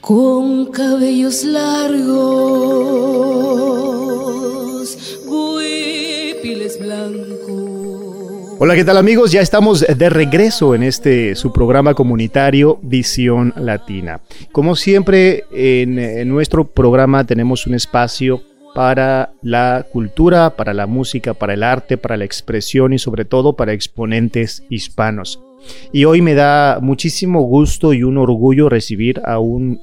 Con cabellos largos, huipiles blancos. Hola, ¿qué tal, amigos? Ya estamos de regreso en este su programa comunitario Visión Latina. Como siempre, en nuestro programa tenemos un espacio para la cultura, para la música, para el arte, para la expresión y sobre todo para exponentes hispanos. Y hoy me da muchísimo gusto y un orgullo recibir a un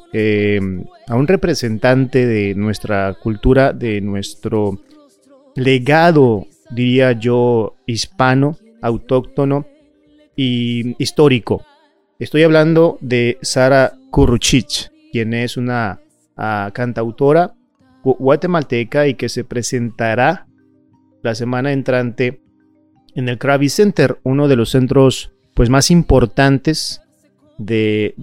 representante de nuestra cultura, de nuestro legado, diría yo, hispano, autóctono y histórico. Estoy hablando de Sara Curruchich, quien es una cantautora guatemalteca y que se presentará la semana entrante en el Kravis Center, uno de los centros pues más importantes de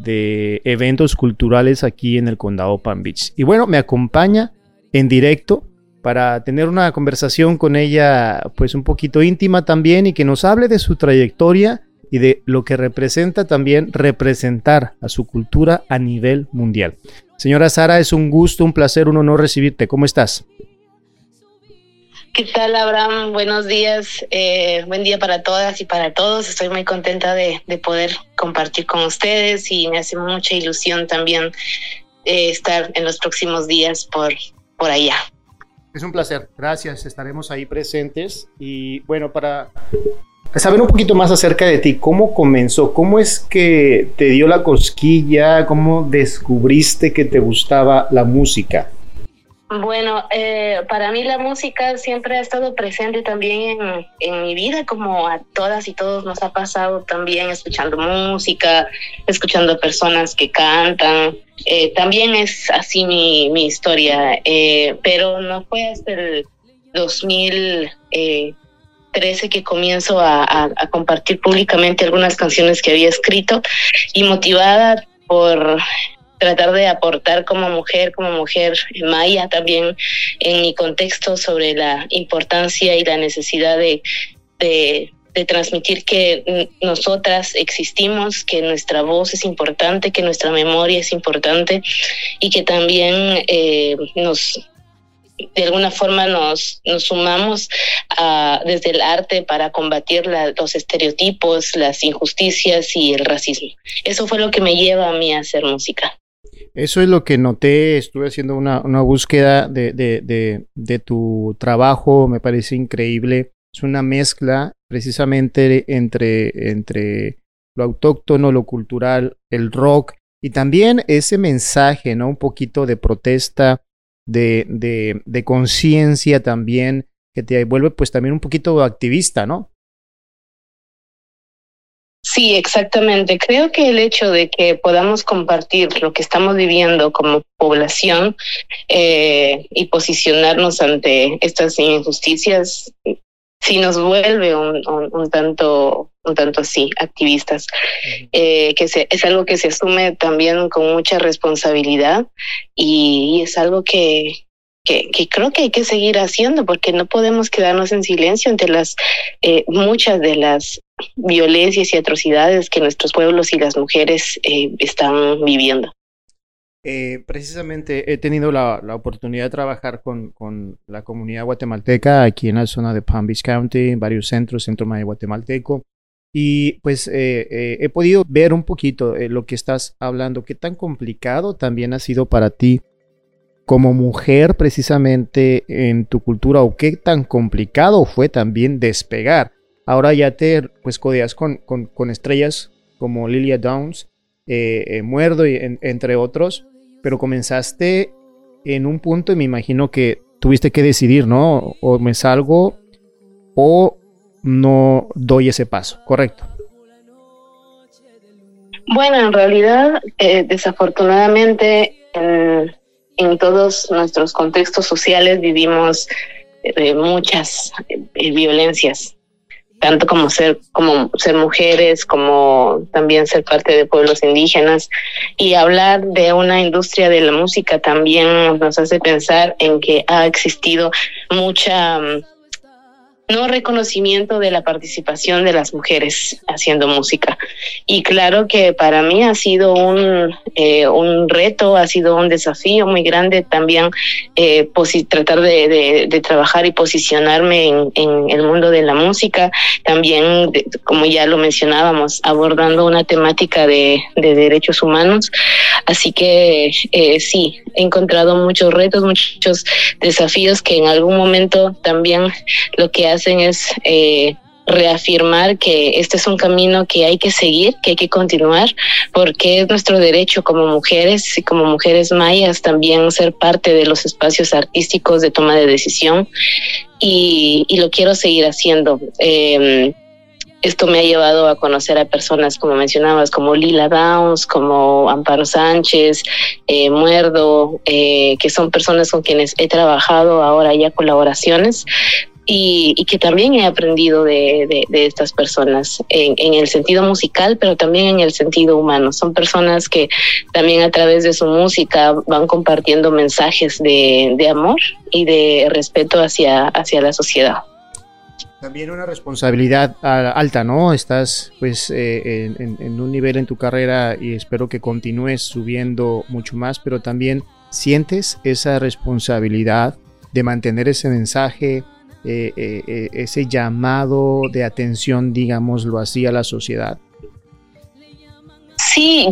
eventos culturales aquí en el condado Palm Beach. Y bueno, me acompaña en directo para tener una conversación con ella pues un poquito íntima también y que nos hable de su trayectoria y de lo que representa también representar a su cultura a nivel mundial. Señora Sara, es un gusto, un placer, un honor recibirte. ¿Cómo estás? ¿Qué tal, Abraham? Buenos días, buen día para todas y para todos. Estoy muy contenta de poder compartir con ustedes y me hace mucha ilusión también estar en los próximos días por allá. Es un placer, gracias, estaremos ahí presentes. Y bueno, para saber un poquito más acerca de ti, ¿cómo comenzó? ¿Cómo es que te dio la cosquilla? ¿Cómo descubriste que te gustaba la música? Bueno, para mí la música siempre ha estado presente también en mi vida, como a todas y todos nos ha pasado también escuchando música, escuchando personas que cantan. También es así mi historia, pero no fue hasta el 2013 que comienzo a compartir públicamente algunas canciones que había escrito y motivada por tratar de aportar como mujer maya también en mi contexto sobre la importancia y la necesidad de transmitir que nosotras existimos, que nuestra voz es importante, que nuestra memoria es importante y que también de alguna forma nos sumamos desde el arte para combatir los estereotipos, las injusticias y el racismo. Eso fue lo que me lleva a mí a hacer música. Eso es lo que noté, estuve haciendo una búsqueda de tu trabajo, me parece increíble. Es una mezcla precisamente entre lo autóctono, lo cultural, el rock y también ese mensaje, ¿no? Un poquito de protesta, de conciencia también, que te vuelve pues también un poquito activista, ¿no? Sí, exactamente. Creo que el hecho de que podamos compartir lo que estamos viviendo como población y posicionarnos ante estas injusticias sí nos vuelve un tanto así, activistas, es algo que se asume también con mucha responsabilidad y es algo que creo que hay que seguir haciendo porque no podemos quedarnos en silencio ante las muchas de las violencias y atrocidades que nuestros pueblos y las mujeres están viviendo. Precisamente he tenido la oportunidad de trabajar con la comunidad guatemalteca aquí en la zona de Palm Beach County, en varios centros, Centro Maya Guatemalteco, y pues he podido ver un poquito lo que estás hablando, qué tan complicado también ha sido para ti como mujer precisamente en tu cultura, o qué tan complicado fue también despegar. Ahora ya te pues codeas con estrellas como Lila Downs, Muerdo, y entre otros, pero comenzaste en un punto y me imagino que tuviste que decidir, ¿no? O me salgo o no doy ese paso, ¿correcto? Bueno, en realidad, desafortunadamente, en todos nuestros contextos sociales vivimos muchas violencias. tanto como ser mujeres, como también ser parte de pueblos indígenas, y hablar de una industria de la música también nos hace pensar en que ha existido mucha no reconocimiento de la participación de las mujeres haciendo música. Y claro que para mí ha sido un reto, ha sido un desafío muy grande también tratar de trabajar y posicionarme en el mundo de la música, también, como ya lo mencionábamos, abordando una temática de derechos humanos. Así que sí, he encontrado muchos retos, muchos desafíos que en algún momento también lo que hacen es reafirmar que este es un camino que hay que seguir, que hay que continuar, porque es nuestro derecho como mujeres y como mujeres mayas también ser parte de los espacios artísticos de toma de decisión, y lo quiero seguir haciendo. Esto me ha llevado a conocer a personas, como mencionabas, como Lila Downs, como Amparo Sánchez, Muerdo, que son personas con quienes he trabajado ahora ya colaboraciones, y que también he aprendido de estas personas en el sentido musical, pero también en el sentido humano. Son personas que también a través de su música van compartiendo mensajes de amor y de respeto hacia la sociedad. También una responsabilidad alta, ¿no? Estás pues en un nivel en tu carrera y espero que continúes subiendo mucho más, pero también sientes esa responsabilidad de mantener ese mensaje, ese llamado de atención, digámoslo así, a la sociedad. Sí,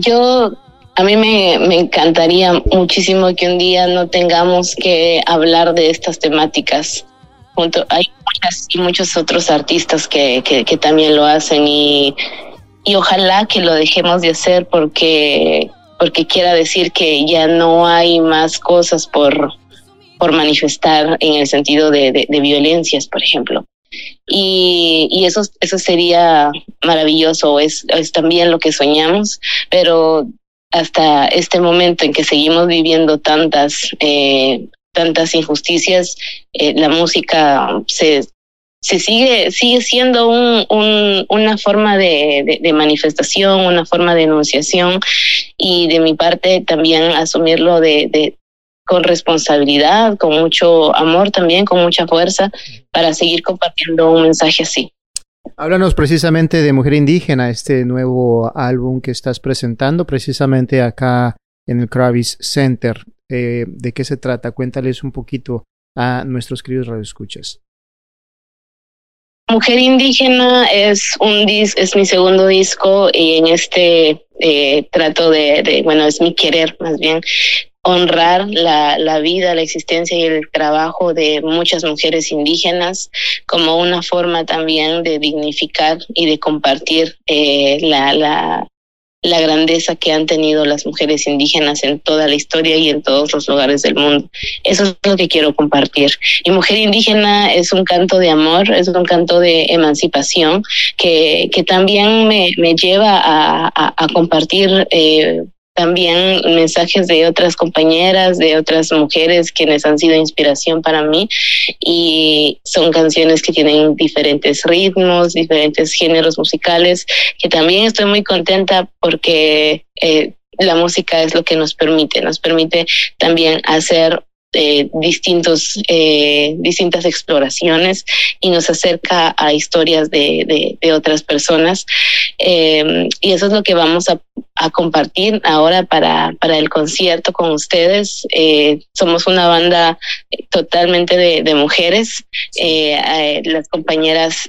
a mí me encantaría muchísimo que un día no tengamos que hablar de estas temáticas. Hay muchas y muchos otros artistas que también lo hacen, y ojalá que lo dejemos de hacer, porque quiera decir que ya no hay más cosas por manifestar en el sentido de violencias, por ejemplo. Y eso sería maravilloso, es también lo que soñamos, pero hasta este momento en que seguimos viviendo tantas injusticias, la música se sigue siendo una forma de manifestación, una forma de enunciación, y de mi parte también asumirlo con responsabilidad, con mucho amor también, con mucha fuerza, para seguir compartiendo un mensaje así. Háblanos precisamente de Mujer Indígena, este nuevo álbum que estás presentando precisamente acá en el Kravis Center. ¿De qué se trata? Cuéntales un poquito a nuestros queridos radioescuchas. Mujer Indígena es mi segundo disco, y en este trato es mi querer más bien, honrar la vida, la existencia y el trabajo de muchas mujeres indígenas, como una forma también de dignificar y de compartir la grandeza que han tenido las mujeres indígenas en toda la historia y en todos los lugares del mundo. Eso es lo que quiero compartir. Y Mujer Indígena es un canto de amor, es un canto de emancipación que también me lleva a compartir también mensajes de otras compañeras, de otras mujeres quienes han sido inspiración para mí, y son canciones que tienen diferentes ritmos, diferentes géneros musicales, que también estoy muy contenta porque la música es lo que nos permite también hacer distintas exploraciones, y nos acerca a historias de otras personas, y eso es lo que vamos a compartir ahora para el concierto con ustedes. Somos una banda totalmente de mujeres. Las compañeras,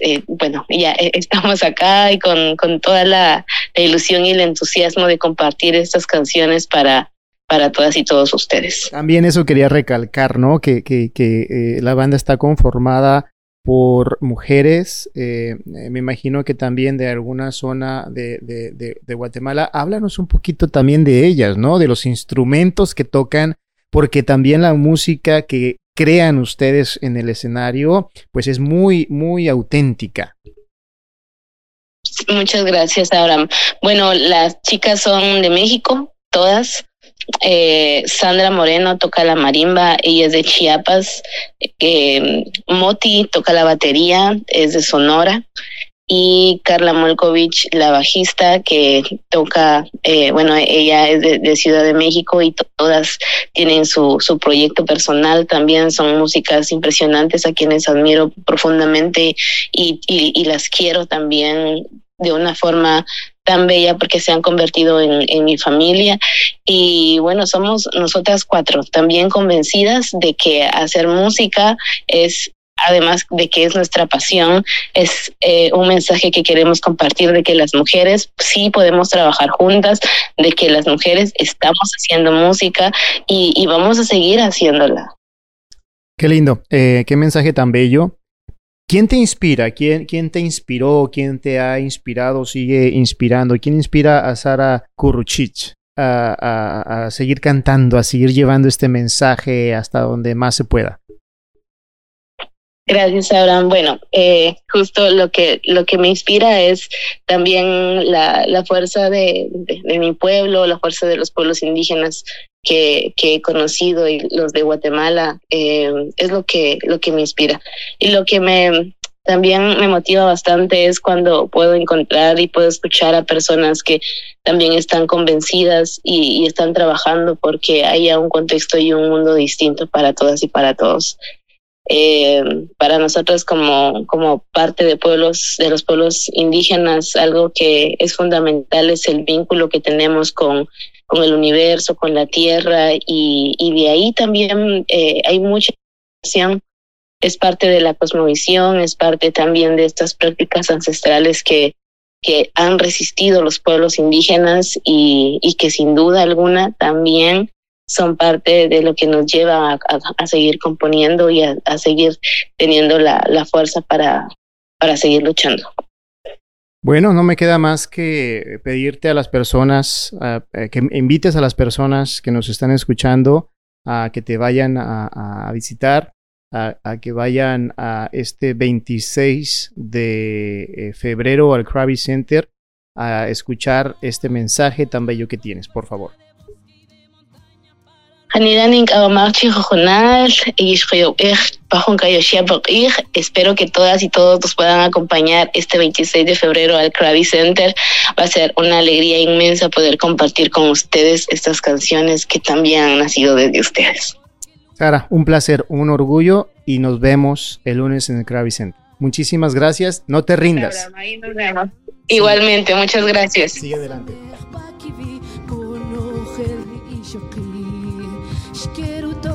ya estamos acá y con toda la ilusión y el entusiasmo de compartir estas canciones para todas y todos ustedes. También eso quería recalcar, ¿no? Que la banda está conformada por mujeres, me imagino que también de alguna zona de Guatemala. Háblanos un poquito también de ellas, ¿no? De los instrumentos que tocan, porque también la música que crean ustedes en el escenario, pues es muy, muy auténtica. Muchas gracias, Abraham. Bueno, las chicas son de México, todas. Sandra Moreno toca la marimba, ella es de Chiapas. Moti toca la batería, es de Sonora. y Carla Molkovich, la bajista, que toca, ella es de Ciudad de México, y todas tienen su proyecto personal también. Son músicas impresionantes a quienes admiro profundamente y las quiero también de una forma tan bella, porque se han convertido en mi familia. Y bueno, somos nosotras cuatro también convencidas de que hacer música es, además de que es nuestra pasión, es un mensaje que queremos compartir de que las mujeres sí podemos trabajar juntas, de que las mujeres estamos haciendo música y vamos a seguir haciéndola. Qué lindo, qué mensaje tan bello. ¿Quién te inspira? ¿Quién te inspiró? ¿Quién te ha inspirado? ¿Sigue inspirando? ¿Quién inspira a Sara Curruchich a seguir cantando, a seguir llevando este mensaje hasta donde más se pueda? Gracias, Abraham. Bueno, justo lo que me inspira es también la fuerza de mi pueblo, la fuerza de los pueblos indígenas que he conocido, y los de Guatemala, es lo que me inspira. Y lo que también me motiva bastante es cuando puedo encontrar y puedo escuchar a personas que también están convencidas y están trabajando porque haya un contexto y un mundo distinto para todas y para todos. Para nosotros como parte de los pueblos indígenas, algo que es fundamental es el vínculo que tenemos con el universo, con la tierra, y de ahí también hay mucha información. Es parte de la cosmovisión, es parte también de estas prácticas ancestrales que han resistido los pueblos indígenas y que sin duda alguna también son parte de lo que nos lleva a seguir componiendo y a seguir teniendo la fuerza para seguir luchando. Bueno, no me queda más que pedirte a las personas, que invites a las personas que nos están escuchando a que te vayan a visitar, a que vayan a este 26 de febrero al Kravis Center a escuchar este mensaje tan bello que tienes, por favor. Espero que todas y todos nos puedan acompañar este 26 de febrero al Kravis Center. Va a ser una alegría inmensa poder compartir con ustedes estas canciones que también han nacido desde ustedes. Sara, un placer, un orgullo, y nos vemos el lunes en el Kravis Center. Muchísimas gracias, no te rindas. Ahí nos vemos. Igualmente, muchas gracias. Sigue adelante. Quiero